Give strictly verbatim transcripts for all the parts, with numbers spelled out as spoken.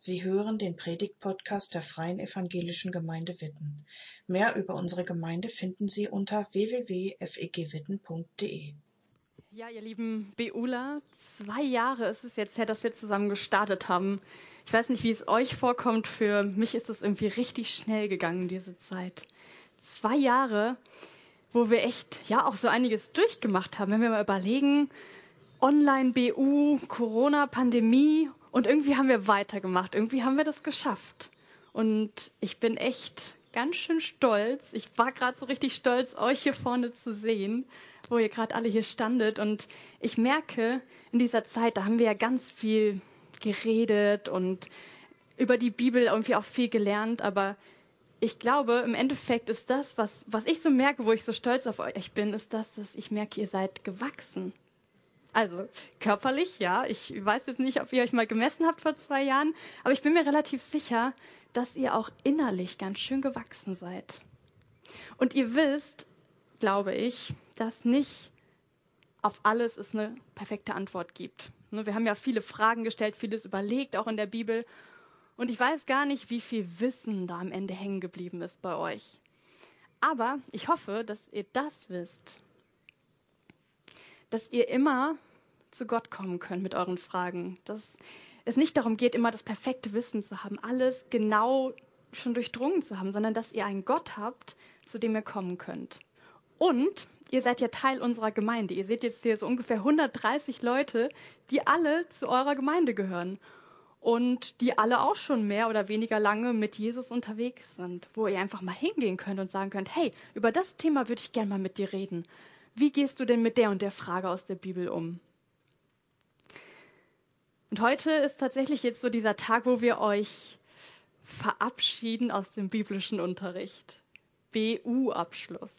Sie hören den Predigt-Podcast der Freien Evangelischen Gemeinde Witten. Mehr über unsere Gemeinde finden Sie unter w w w punkt f e g witten punkt d e. Ja, ihr lieben Beula, zwei Jahre ist es jetzt her, dass wir zusammen gestartet haben. Ich weiß nicht, wie es euch vorkommt. Für mich ist es irgendwie richtig schnell gegangen, diese Zeit. Zwei Jahre, wo wir echt ja auch so einiges durchgemacht haben. Wenn wir mal überlegen, Online-B U, Corona-Pandemie, und irgendwie haben wir weitergemacht, irgendwie haben wir das geschafft. Und ich bin echt ganz schön stolz. Ich war gerade so richtig stolz, euch hier vorne zu sehen, wo ihr gerade alle hier standet. Und ich merke, in dieser Zeit, da haben wir ja ganz viel geredet und über die Bibel irgendwie auch viel gelernt. Aber ich glaube, im Endeffekt ist das, was, was ich so merke, wo ich so stolz auf euch bin, ist das, dass ich merke, ihr seid gewachsen. Also körperlich, ja. Ich weiß jetzt nicht, ob ihr euch mal gemessen habt vor zwei Jahren, aber ich bin mir relativ sicher, dass ihr auch innerlich ganz schön gewachsen seid. Und ihr wisst, glaube ich, dass nicht auf alles es eine perfekte Antwort gibt. Wir haben ja viele Fragen gestellt, vieles überlegt, auch in der Bibel. Und ich weiß gar nicht, wie viel Wissen da am Ende hängen geblieben ist bei euch. Aber ich hoffe, dass ihr das wisst, dass ihr immer zu Gott kommen könnt mit euren Fragen. Dass es nicht darum geht, immer das perfekte Wissen zu haben, alles genau schon durchdrungen zu haben, sondern dass ihr einen Gott habt, zu dem ihr kommen könnt. Und ihr seid ja Teil unserer Gemeinde. Ihr seht jetzt hier so ungefähr hundertdreißig Leute, die alle zu eurer Gemeinde gehören und die alle auch schon mehr oder weniger lange mit Jesus unterwegs sind, wo ihr einfach mal hingehen könnt und sagen könnt, hey, über das Thema würde ich gerne mal mit dir reden. Wie gehst du denn mit der und der Frage aus der Bibel um? Und heute ist tatsächlich jetzt so dieser Tag, wo wir euch verabschieden aus dem biblischen Unterricht. B U-Abschluss.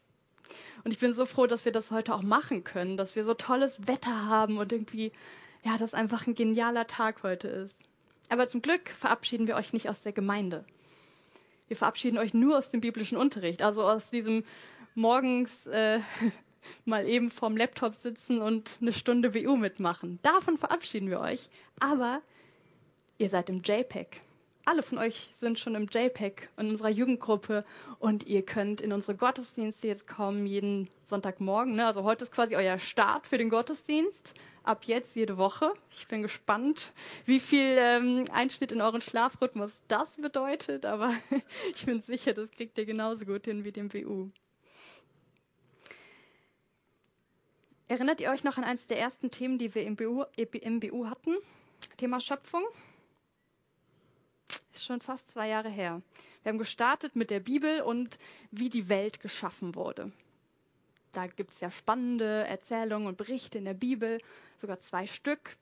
Und ich bin so froh, dass wir das heute auch machen können, dass wir so tolles Wetter haben und irgendwie, ja, das einfach ein genialer Tag heute ist. Aber zum Glück verabschieden wir euch nicht aus der Gemeinde. Wir verabschieden euch nur aus dem biblischen Unterricht, also aus diesem morgens... Äh, mal eben vorm Laptop sitzen und eine Stunde B U mitmachen. Davon verabschieden wir euch. Aber ihr seid im J PEG. Alle von euch sind schon im J PEG in unserer Jugendgruppe und ihr könnt in unsere Gottesdienste jetzt kommen, jeden Sonntagmorgen. Ne? Also heute ist quasi euer Start für den Gottesdienst. Ab jetzt jede Woche. Ich bin gespannt, wie viel ähm, Einschnitt in euren Schlafrhythmus das bedeutet. Aber ich bin sicher, das kriegt ihr genauso gut hin wie dem B U. Erinnert ihr euch noch an eines der ersten Themen, die wir im B U, im B U hatten? Thema Schöpfung? Ist schon fast zwei Jahre her. Wir haben gestartet mit der Bibel und wie die Welt geschaffen wurde. Da gibt es ja spannende Erzählungen und Berichte in der Bibel, sogar zwei Stück.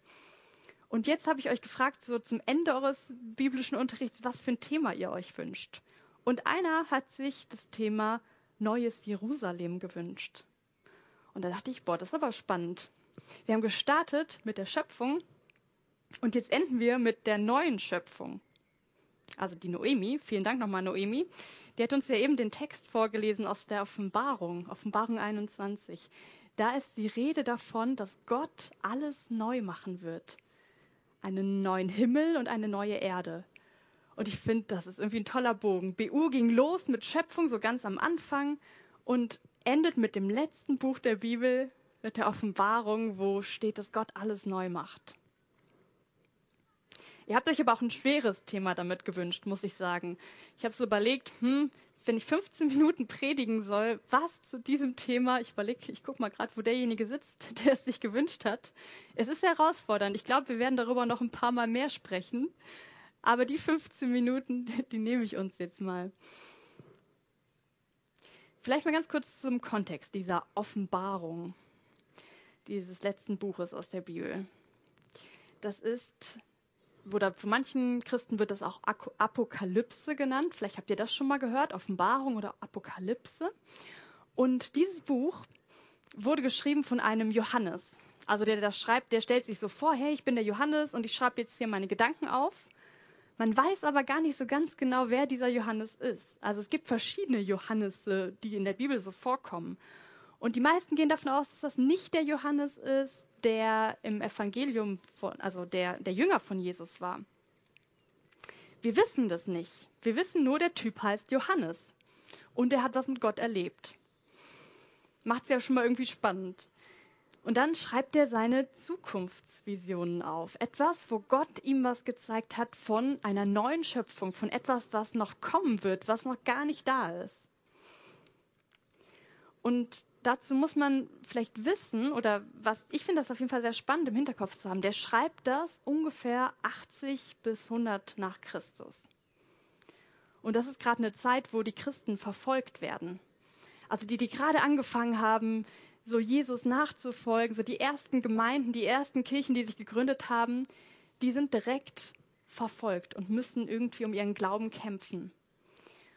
Und jetzt habe ich euch gefragt, so zum Ende eures biblischen Unterrichts, was für ein Thema ihr euch wünscht. Und einer hat sich das Thema Neues Jerusalem gewünscht. Und da dachte ich, boah, das ist aber spannend. Wir haben gestartet mit der Schöpfung und jetzt enden wir mit der neuen Schöpfung. Also die Noemi, vielen Dank nochmal Noemi, die hat uns ja eben den Text vorgelesen aus der Offenbarung, Offenbarung einundzwanzig. Da ist die Rede davon, dass Gott alles neu machen wird. Einen neuen Himmel und eine neue Erde. Und ich finde, das ist irgendwie ein toller Bogen. B U ging los mit Schöpfung, so ganz am Anfang, und endet mit dem letzten Buch der Bibel, mit der Offenbarung, wo steht, dass Gott alles neu macht. Ihr habt euch aber auch ein schweres Thema damit gewünscht, muss ich sagen. Ich habe so überlegt, hm, wenn ich fünfzehn Minuten predigen soll, was zu diesem Thema, ich überlege, ich gucke mal gerade, wo derjenige sitzt, der es sich gewünscht hat. Es ist herausfordernd. Ich glaube, wir werden darüber noch ein paar Mal mehr sprechen. Aber die fünfzehn Minuten, die nehme ich uns jetzt mal. Vielleicht mal ganz kurz zum Kontext dieser Offenbarung, dieses letzten Buches aus der Bibel. Das ist, oder für manchen Christen wird das auch Apokalypse genannt. Vielleicht habt ihr das schon mal gehört, Offenbarung oder Apokalypse. Und dieses Buch wurde geschrieben von einem Johannes. Also der, der das schreibt, der stellt sich so vor, hey, ich bin der Johannes und ich schreibe jetzt hier meine Gedanken auf. Man weiß aber gar nicht so ganz genau, wer dieser Johannes ist. Also es gibt verschiedene Johannisse, die in der Bibel so vorkommen. Und die meisten gehen davon aus, dass das nicht der Johannes ist, der im Evangelium, von, also der, der Jünger von Jesus war. Wir wissen das nicht. Wir wissen nur, der Typ heißt Johannes. Und er hat was mit Gott erlebt. Macht's ja schon mal irgendwie spannend. Und dann schreibt er seine Zukunftsvisionen auf. Etwas, wo Gott ihm was gezeigt hat von einer neuen Schöpfung, von etwas, was noch kommen wird, was noch gar nicht da ist. Und dazu muss man vielleicht wissen, oder was ich finde das auf jeden Fall sehr spannend im Hinterkopf zu haben, der schreibt das ungefähr achtzig bis hundert nach Christus. Und das ist gerade eine Zeit, wo die Christen verfolgt werden. Also die, die gerade angefangen haben, so Jesus nachzufolgen, so die ersten Gemeinden, die ersten Kirchen, die sich gegründet haben, die sind direkt verfolgt und müssen irgendwie um ihren Glauben kämpfen.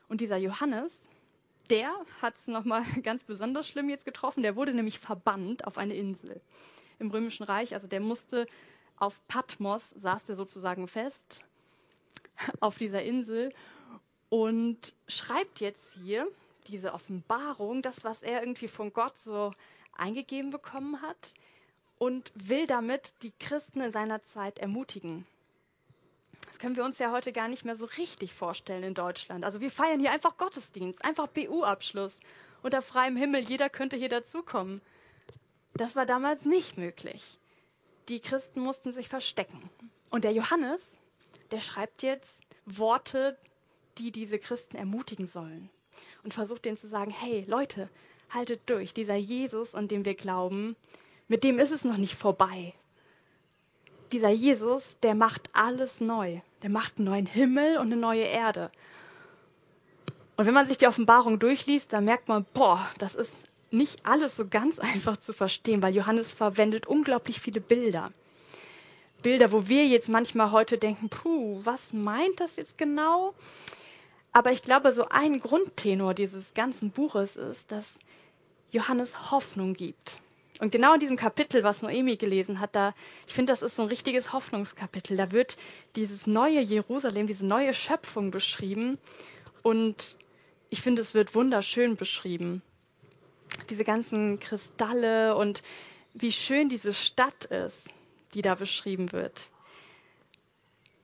Und dieser Johannes, der hat es nochmal ganz besonders schlimm jetzt getroffen. Der wurde nämlich verbannt auf eine Insel im Römischen Reich. Also der musste auf Patmos, saß der sozusagen fest auf dieser Insel und schreibt jetzt hier diese Offenbarung, das, was er irgendwie von Gott so eingegeben bekommen hat und will damit die Christen in seiner Zeit ermutigen. Das können wir uns ja heute gar nicht mehr so richtig vorstellen in Deutschland. Also wir feiern hier einfach Gottesdienst, einfach B U-Abschluss. Unter freiem Himmel, jeder könnte hier dazukommen. Das war damals nicht möglich. Die Christen mussten sich verstecken. Und der Johannes, der schreibt jetzt Worte, die diese Christen ermutigen sollen. Und versucht denen zu sagen, hey Leute, haltet durch. Dieser Jesus, an dem wir glauben, mit dem ist es noch nicht vorbei. Dieser Jesus, der macht alles neu. Der macht einen neuen Himmel und eine neue Erde. Und wenn man sich die Offenbarung durchliest, dann merkt man, boah, das ist nicht alles so ganz einfach zu verstehen, weil Johannes verwendet unglaublich viele Bilder. Bilder, wo wir jetzt manchmal heute denken, puh, was meint das jetzt genau? Aber ich glaube, so ein Grundtenor dieses ganzen Buches ist, dass Johannes Hoffnung gibt. Und genau in diesem Kapitel, was Noemi gelesen hat, da, ich finde, das ist so ein richtiges Hoffnungskapitel. Da wird dieses neue Jerusalem, diese neue Schöpfung beschrieben. Und ich finde, es wird wunderschön beschrieben. Diese ganzen Kristalle und wie schön diese Stadt ist, die da beschrieben wird.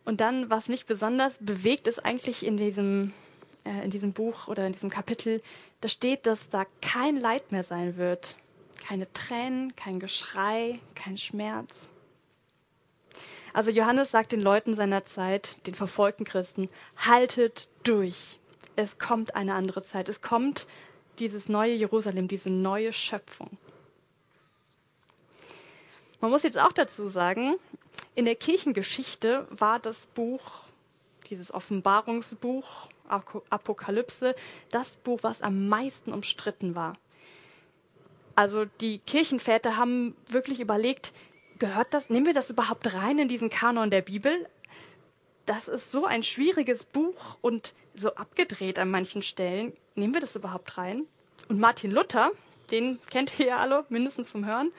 Und dann, was mich besonders bewegt, ist eigentlich in diesem, äh, in diesem Buch oder in diesem Kapitel, da steht, dass da kein Leid mehr sein wird. Keine Tränen, kein Geschrei, kein Schmerz. Also Johannes sagt den Leuten seiner Zeit, den verfolgten Christen, haltet durch. Es kommt eine andere Zeit. Es kommt dieses neue Jerusalem, diese neue Schöpfung. Man muss jetzt auch dazu sagen, in der Kirchengeschichte war das Buch, dieses Offenbarungsbuch, Apokalypse, das Buch, was am meisten umstritten war. Also die Kirchenväter haben wirklich überlegt, gehört das, nehmen wir das überhaupt rein in diesen Kanon der Bibel? Das ist so ein schwieriges Buch und so abgedreht an manchen Stellen. Nehmen wir das überhaupt rein? Und Martin Luther, den kennt ihr ja alle, mindestens vom Hören,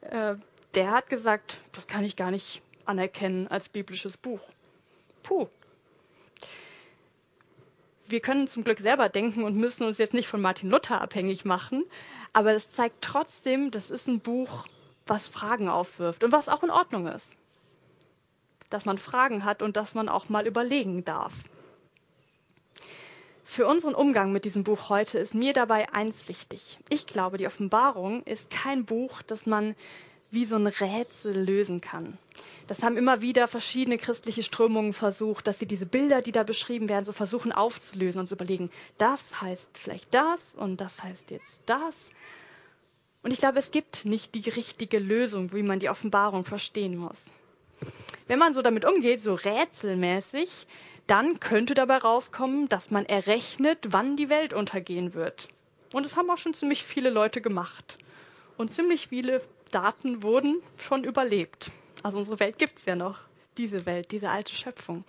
äh, der hat gesagt, das kann ich gar nicht anerkennen als biblisches Buch. Puh. Wir können zum Glück selber denken und müssen uns jetzt nicht von Martin Luther abhängig machen, aber das zeigt trotzdem, das ist ein Buch, was Fragen aufwirft und was auch in Ordnung ist. Dass man Fragen hat und dass man auch mal überlegen darf. Für unseren Umgang mit diesem Buch heute ist mir dabei eins wichtig. Ich glaube, die Offenbarung ist kein Buch, das man wie so ein Rätsel lösen kann. Das haben immer wieder verschiedene christliche Strömungen versucht, dass sie diese Bilder, die da beschrieben werden, so versuchen aufzulösen und zu überlegen, das heißt vielleicht das und das heißt jetzt das. Und ich glaube, es gibt nicht die richtige Lösung, wie man die Offenbarung verstehen muss. Wenn man so damit umgeht, so rätselmäßig, dann könnte dabei rauskommen, dass man errechnet, wann die Welt untergehen wird. Und das haben auch schon ziemlich viele Leute gemacht. Und ziemlich viele Daten wurden schon überlebt. Also unsere Welt gibt es ja noch, diese Welt, diese alte Schöpfung.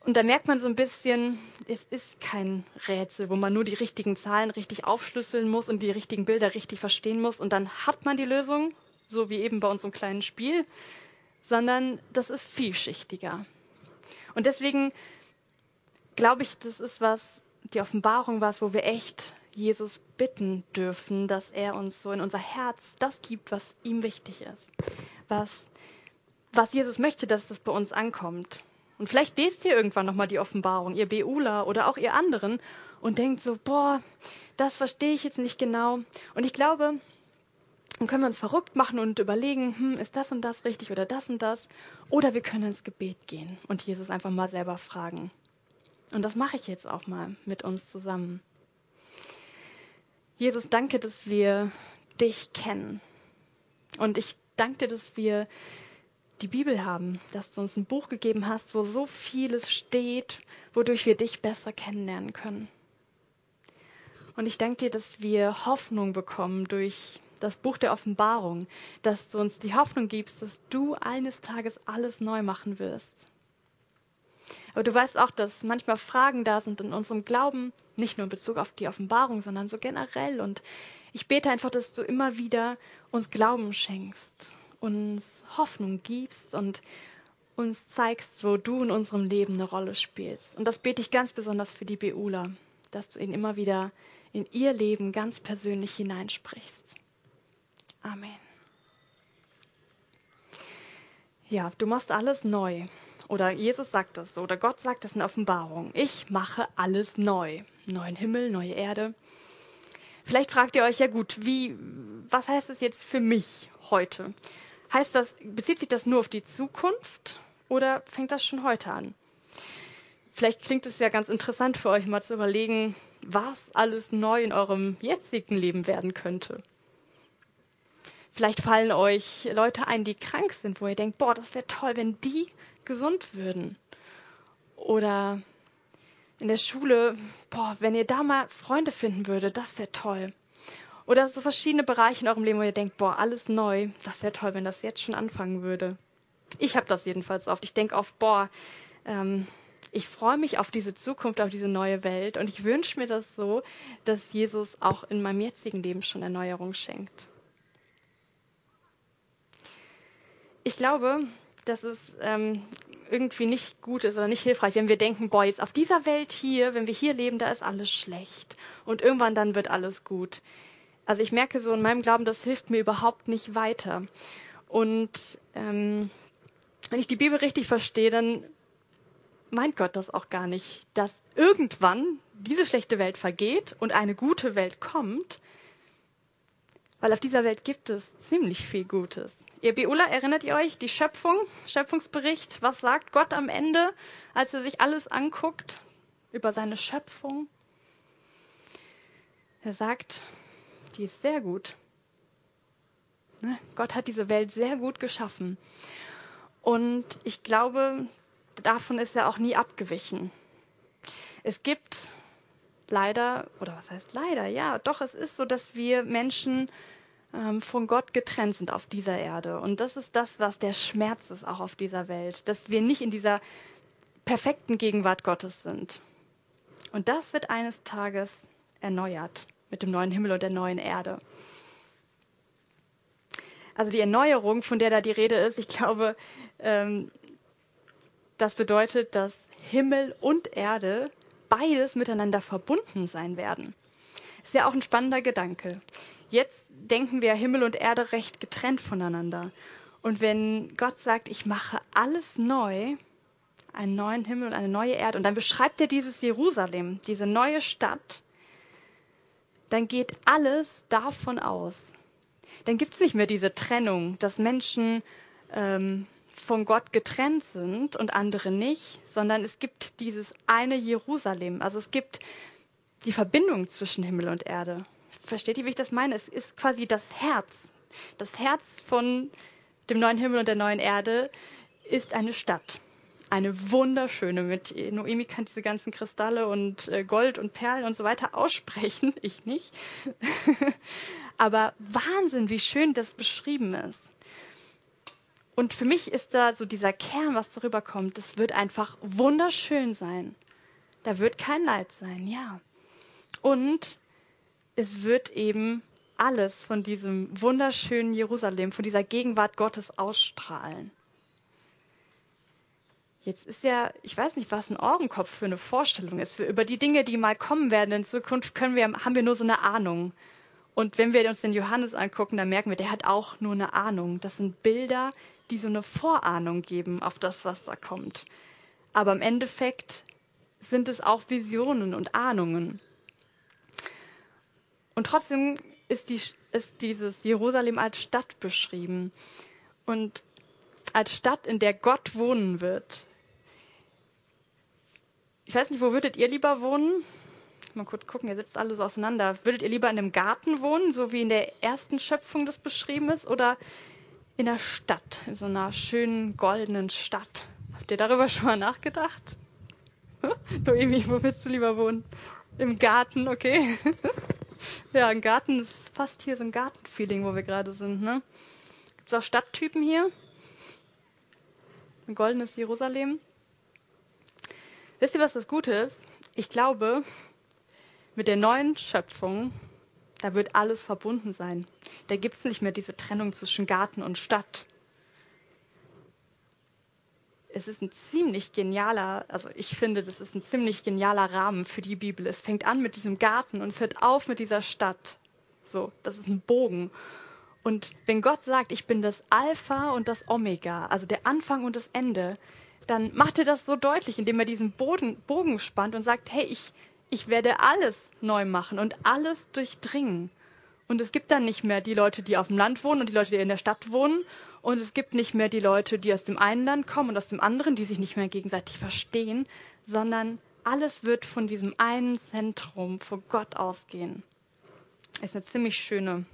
Und da merkt man so ein bisschen, es ist kein Rätsel, wo man nur die richtigen Zahlen richtig aufschlüsseln muss und die richtigen Bilder richtig verstehen muss und dann hat man die Lösung, so wie eben bei unserem kleinen Spiel, sondern das ist vielschichtiger. Und deswegen glaube ich, das ist was, die Offenbarung was, wo wir echt Jesus bitten dürfen, dass er uns so in unser Herz das gibt, was ihm wichtig ist. Was, was Jesus möchte, dass das bei uns ankommt. Und vielleicht lest ihr irgendwann nochmal die Offenbarung, ihr BUler oder auch ihr anderen, und denkt so, boah, das verstehe ich jetzt nicht genau. Und ich glaube, dann können wir uns verrückt machen und überlegen, hm, ist das und das richtig oder das und das? Oder wir können ins Gebet gehen und Jesus einfach mal selber fragen. Und das mache ich jetzt auch mal mit uns zusammen. Jesus, danke, dass wir dich kennen. Und ich danke dir, dass wir die Bibel haben, dass du uns ein Buch gegeben hast, wo so vieles steht, wodurch wir dich besser kennenlernen können. Und ich danke dir, dass wir Hoffnung bekommen durch das Buch der Offenbarung, dass du uns die Hoffnung gibst, dass du eines Tages alles neu machen wirst. Aber du weißt auch, dass manchmal Fragen da sind in unserem Glauben, nicht nur in Bezug auf die Offenbarung, sondern so generell. Und ich bete einfach, dass du immer wieder uns Glauben schenkst, uns Hoffnung gibst und uns zeigst, wo du in unserem Leben eine Rolle spielst. Und das bete ich ganz besonders für die BUler, dass du ihnen immer wieder in ihr Leben ganz persönlich hineinsprichst. Amen. Ja, du machst alles neu. Oder Jesus sagt das so, oder Gott sagt das in der Offenbarung. Ich mache alles neu. Neuen Himmel, neue Erde. Vielleicht fragt ihr euch, ja gut, wie, was heißt das jetzt für mich heute? Heißt das, bezieht sich das nur auf die Zukunft oder fängt das schon heute an? Vielleicht klingt es ja ganz interessant für euch, mal zu überlegen, was alles neu in eurem jetzigen Leben werden könnte. Vielleicht fallen euch Leute ein, die krank sind, wo ihr denkt, boah, das wäre toll, wenn die gesund würden. Oder in der Schule, boah, wenn ihr da mal Freunde finden würdet, das wäre toll. Oder so verschiedene Bereiche in eurem Leben, wo ihr denkt, boah, alles neu, das wäre toll, wenn das jetzt schon anfangen würde. Ich habe das jedenfalls oft. Ich denke oft, boah, ähm, ich freue mich auf diese Zukunft, auf diese neue Welt. Und ich wünsche mir das so, dass Jesus auch in meinem jetzigen Leben schon Erneuerung schenkt. Ich glaube, dass es ähm, irgendwie nicht gut ist oder nicht hilfreich, wenn wir denken, boah, jetzt auf dieser Welt hier, wenn wir hier leben, da ist alles schlecht und irgendwann dann wird alles gut. Also ich merke so in meinem Glauben, das hilft mir überhaupt nicht weiter. Und ähm, wenn ich die Bibel richtig verstehe, dann meint Gott das auch gar nicht, dass irgendwann diese schlechte Welt vergeht und eine gute Welt kommt. Weil auf dieser Welt gibt es ziemlich viel Gutes. Ihr BUler, erinnert ihr euch? Die Schöpfung, Schöpfungsbericht. Was sagt Gott am Ende, als er sich alles anguckt über seine Schöpfung? Er sagt, die ist sehr gut. Ne? Gott hat diese Welt sehr gut geschaffen. Und ich glaube, davon ist er auch nie abgewichen. Es gibt leider, oder was heißt leider? Ja, doch, es ist so, dass wir Menschen ähm, von Gott getrennt sind auf dieser Erde. Und das ist das, was der Schmerz ist, auch auf dieser Welt. Dass wir nicht in dieser perfekten Gegenwart Gottes sind. Und das wird eines Tages erneuert mit dem neuen Himmel und der neuen Erde. Also die Erneuerung, von der da die Rede ist, ich glaube, ähm, das bedeutet, dass Himmel und Erde beides miteinander verbunden sein werden. Ist ja auch ein spannender Gedanke. Jetzt denken wir Himmel und Erde recht getrennt voneinander. Und wenn Gott sagt, ich mache alles neu, einen neuen Himmel und eine neue Erde, und dann beschreibt er dieses Jerusalem, diese neue Stadt, dann geht alles davon aus. Dann gibt es nicht mehr diese Trennung, dass Menschen ähm, von Gott getrennt sind und andere nicht, sondern es gibt dieses eine Jerusalem. Also es gibt die Verbindung zwischen Himmel und Erde. Versteht ihr, wie ich das meine? Es ist quasi das Herz. Das Herz von dem neuen Himmel und der neuen Erde ist eine Stadt. Eine wunderschöne, mit Noemi kann diese ganzen Kristalle und Gold und Perlen und so weiter aussprechen. Ich nicht. Aber Wahnsinn, wie schön das beschrieben ist. Und für mich ist da so dieser Kern, was darüber kommt, das wird einfach wunderschön sein. Da wird kein Leid sein, ja. Und es wird eben alles von diesem wunderschönen Jerusalem, von dieser Gegenwart Gottes ausstrahlen. Jetzt ist ja, ich weiß nicht, was ein Ohrenkopf für eine Vorstellung ist. Über die Dinge, die mal kommen werden in Zukunft, können wir, haben wir nur so eine Ahnung. Und wenn wir uns den Johannes angucken, dann merken wir, der hat auch nur eine Ahnung. Das sind Bilder, die so eine Vorahnung geben auf das, was da kommt. aber im Endeffekt sind es auch Visionen und Ahnungen. Und trotzdem ist, die, ist dieses Jerusalem als Stadt beschrieben und als Stadt, in der Gott wohnen wird. Ich weiß nicht, wo würdet ihr lieber wohnen? Mal kurz gucken, ihr sitzt alles auseinander. Würdet ihr lieber in einem Garten wohnen, so wie in der ersten Schöpfung das beschrieben ist, oder in der Stadt, in so einer schönen, goldenen Stadt? Habt ihr darüber schon mal nachgedacht? Noemi, wo willst du lieber wohnen? Im Garten, okay. Ja, ein Garten ist fast hier so ein Gartenfeeling, wo wir gerade sind, ne? Gibt es auch Stadttypen hier? Ein goldenes Jerusalem. Wisst ihr, was das Gute ist? Ich glaube, mit der neuen Schöpfung, da wird alles verbunden sein. Da gibt es nicht mehr diese Trennung zwischen Garten und Stadt. Es ist ein ziemlich genialer, also ich finde, das ist ein ziemlich genialer Rahmen für die Bibel. Es fängt an mit diesem Garten und es hört auf mit dieser Stadt. So, das ist ein Bogen. Und wenn Gott sagt, ich bin das Alpha und das Omega, also der Anfang und das Ende, dann macht er das so deutlich, indem er diesen Boden, Bogen spannt und sagt, hey, ich, ich werde alles neu machen und alles durchdringen. Und es gibt dann nicht mehr die Leute, die auf dem Land wohnen und die Leute, die in der Stadt wohnen. Und es gibt nicht mehr die Leute, die aus dem einen Land kommen und aus dem anderen, die sich nicht mehr gegenseitig verstehen, sondern alles wird von diesem einen Zentrum vor Gott ausgehen. Ist eine ziemlich schöne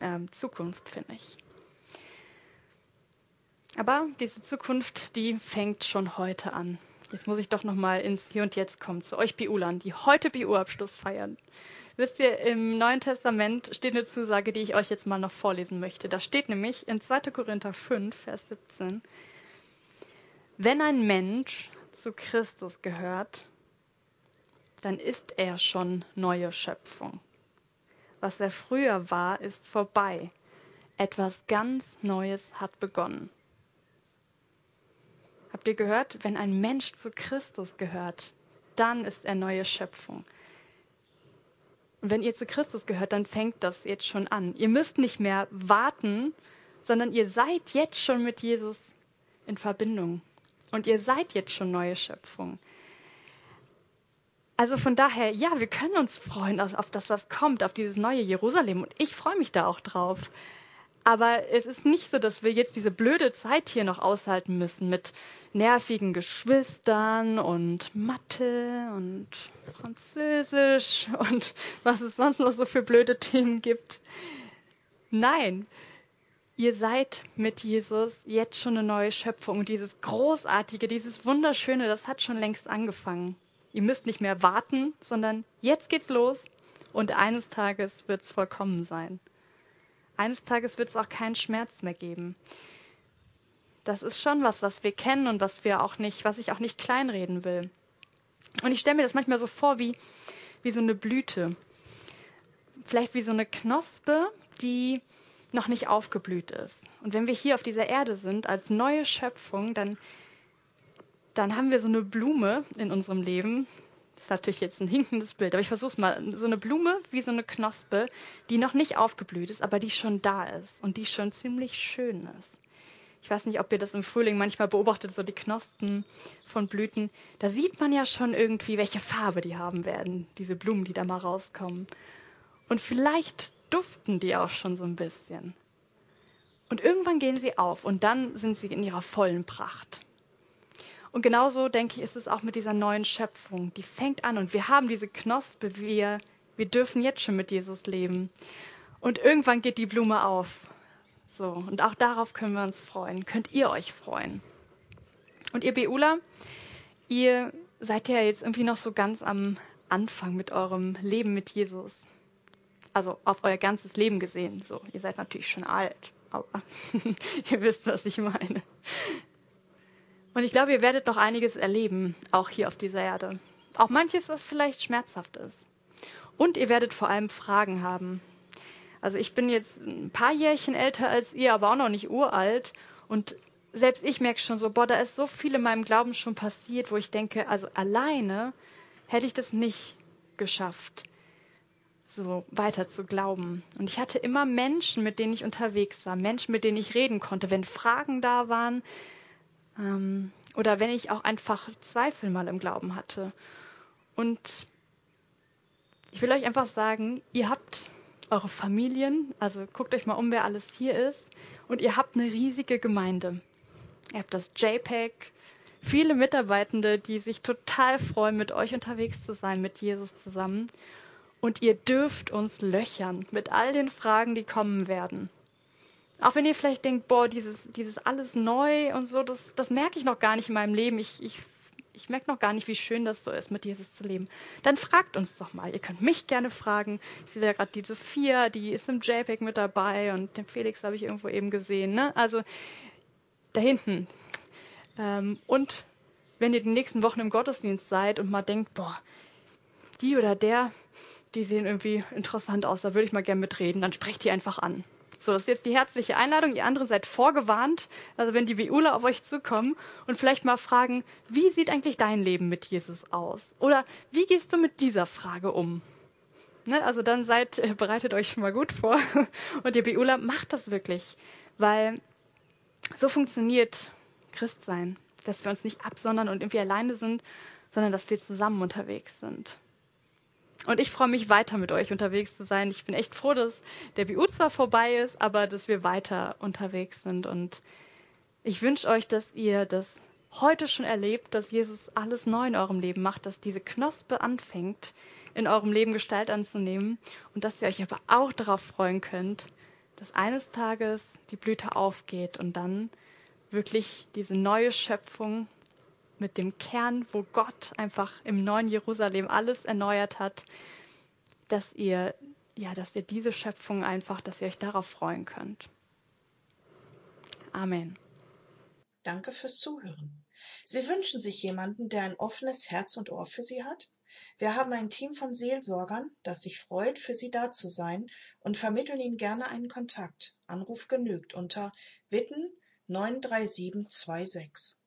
äh, Zukunft, finde ich. Aber diese Zukunft, die fängt schon heute an. Jetzt muss ich doch nochmal ins Hier und Jetzt kommen, zu euch B U-Lern, die heute B U-Abschluss feiern. Wisst ihr, im Neuen Testament steht eine Zusage, die ich euch jetzt mal noch vorlesen möchte. Da steht nämlich in zweiter Korinther fünf, Vers siebzehn, wenn ein Mensch zu Christus gehört, dann ist er schon neue Schöpfung. Was er früher war, ist vorbei. Etwas ganz Neues hat begonnen. Habt ihr gehört? Wenn ein Mensch zu Christus gehört, dann ist er neue Schöpfung. Und wenn ihr zu Christus gehört, dann fängt das jetzt schon an. Ihr müsst nicht mehr warten, sondern ihr seid jetzt schon mit Jesus in Verbindung. Und ihr seid jetzt schon neue Schöpfung. Also von daher, ja, wir können uns freuen auf das, was kommt, auf dieses neue Jerusalem. Und ich freue mich da auch drauf. Aber es ist nicht so, dass wir jetzt diese blöde Zeit hier noch aushalten müssen mit nervigen Geschwistern und Mathe und Französisch und was es sonst noch so für blöde Themen gibt. Nein, ihr seid mit Jesus jetzt schon eine neue Schöpfung. Und dieses Großartige, dieses Wunderschöne, das hat schon längst angefangen. Ihr müsst nicht mehr warten, sondern jetzt geht's los und eines Tages wird's vollkommen sein. Eines Tages wird es auch keinen Schmerz mehr geben. Das ist schon was, was wir kennen und was wir auch nicht, was ich auch nicht kleinreden will. Und ich stelle mir das manchmal so vor wie, wie so eine Blüte. Vielleicht wie so eine Knospe, die noch nicht aufgeblüht ist. Und wenn wir hier auf dieser Erde sind, als neue Schöpfung, dann, dann haben wir so eine Blume in unserem Leben. Das ist natürlich jetzt ein hinkendes Bild, aber ich versuche es mal. So eine Blume wie so eine Knospe, die noch nicht aufgeblüht ist, aber die schon da ist und die schon ziemlich schön ist. Ich weiß nicht, ob ihr das im Frühling manchmal beobachtet, so die Knospen von Blüten. Da sieht man ja schon irgendwie, welche Farbe die haben werden, diese Blumen, die da mal rauskommen. Und vielleicht duften die auch schon so ein bisschen. Und irgendwann gehen sie auf und dann sind sie in ihrer vollen Pracht. Und genauso, denke ich, ist es auch mit dieser neuen Schöpfung. Die fängt an und wir haben diese Knospe, wir, wir dürfen jetzt schon mit Jesus leben. Und irgendwann geht die Blume auf. So, und auch darauf können wir uns freuen. Könnt ihr euch freuen. Und ihr BUler, ihr seid ja jetzt irgendwie noch so ganz am Anfang mit eurem Leben mit Jesus. Also auf euer ganzes Leben gesehen. So, ihr seid natürlich schon alt, aber ihr wisst, was ich meine. Und ich glaube, ihr werdet noch einiges erleben, auch hier auf dieser Erde. Auch manches, was vielleicht schmerzhaft ist. Und ihr werdet vor allem Fragen haben. Also ich bin jetzt ein paar Jährchen älter als ihr, aber auch noch nicht uralt. Und selbst ich merke schon so, boah, da ist so viel in meinem Glauben schon passiert, wo ich denke, also alleine hätte ich das nicht geschafft, so weiter zu glauben. Und ich hatte immer Menschen, mit denen ich unterwegs war, Menschen, mit denen ich reden konnte, wenn Fragen da waren. Ähm, Oder wenn ich auch einfach Zweifel mal im Glauben hatte. Und ich will euch einfach sagen, ihr habt eure Familien, also guckt euch mal um, wer alles hier ist. Und ihr habt eine riesige Gemeinde. Ihr habt das JPEG, viele Mitarbeitende, die sich total freuen, mit euch unterwegs zu sein, mit Jesus zusammen. Und ihr dürft uns löchern mit all den Fragen, die kommen werden. Auch wenn ihr vielleicht denkt, boah, dieses, dieses alles neu und so, das, das merke ich noch gar nicht in meinem Leben. Ich, ich, ich merke noch gar nicht, wie schön das so ist, mit Jesus zu leben. Dann fragt uns doch mal. Ihr könnt mich gerne fragen. Ich sehe da gerade die Sophia, die ist im JPEG mit dabei und den Felix habe ich irgendwo eben gesehen. Ne? Also da hinten. Ähm, und wenn ihr die nächsten Wochen im Gottesdienst seid und mal denkt, boah, die oder der, die sehen irgendwie interessant aus, da würde ich mal gerne mitreden, dann sprecht die einfach an. So, das ist jetzt die herzliche Einladung. Ihr anderen seid vorgewarnt, also wenn die BUler auf euch zukommen und vielleicht mal fragen, wie sieht eigentlich dein Leben mit Jesus aus? Oder wie gehst du mit dieser Frage um? Ne, also dann seid, bereitet euch schon mal gut vor. Und ihr BUler, macht das wirklich, weil so funktioniert Christsein, dass wir uns nicht absondern und irgendwie alleine sind, sondern dass wir zusammen unterwegs sind. Und ich freue mich, weiter mit euch unterwegs zu sein. Ich bin echt froh, dass der B U zwar vorbei ist, aber dass wir weiter unterwegs sind. Und ich wünsche euch, dass ihr das heute schon erlebt, dass Jesus alles neu in eurem Leben macht, dass diese Knospe anfängt, in eurem Leben Gestalt anzunehmen. Und dass ihr euch aber auch darauf freuen könnt, dass eines Tages die Blüte aufgeht und dann wirklich diese neue Schöpfung mit dem Kern, wo Gott einfach im neuen Jerusalem alles erneuert hat, dass ihr, ja, dass ihr diese Schöpfung einfach, dass ihr euch darauf freuen könnt. Amen. Danke fürs Zuhören. Sie wünschen sich jemanden, der ein offenes Herz und Ohr für Sie hat? Wir haben ein Team von Seelsorgern, das sich freut, für Sie da zu sein und vermitteln Ihnen gerne einen Kontakt. Anruf genügt unter Witten neun drei sieben zwei sechs.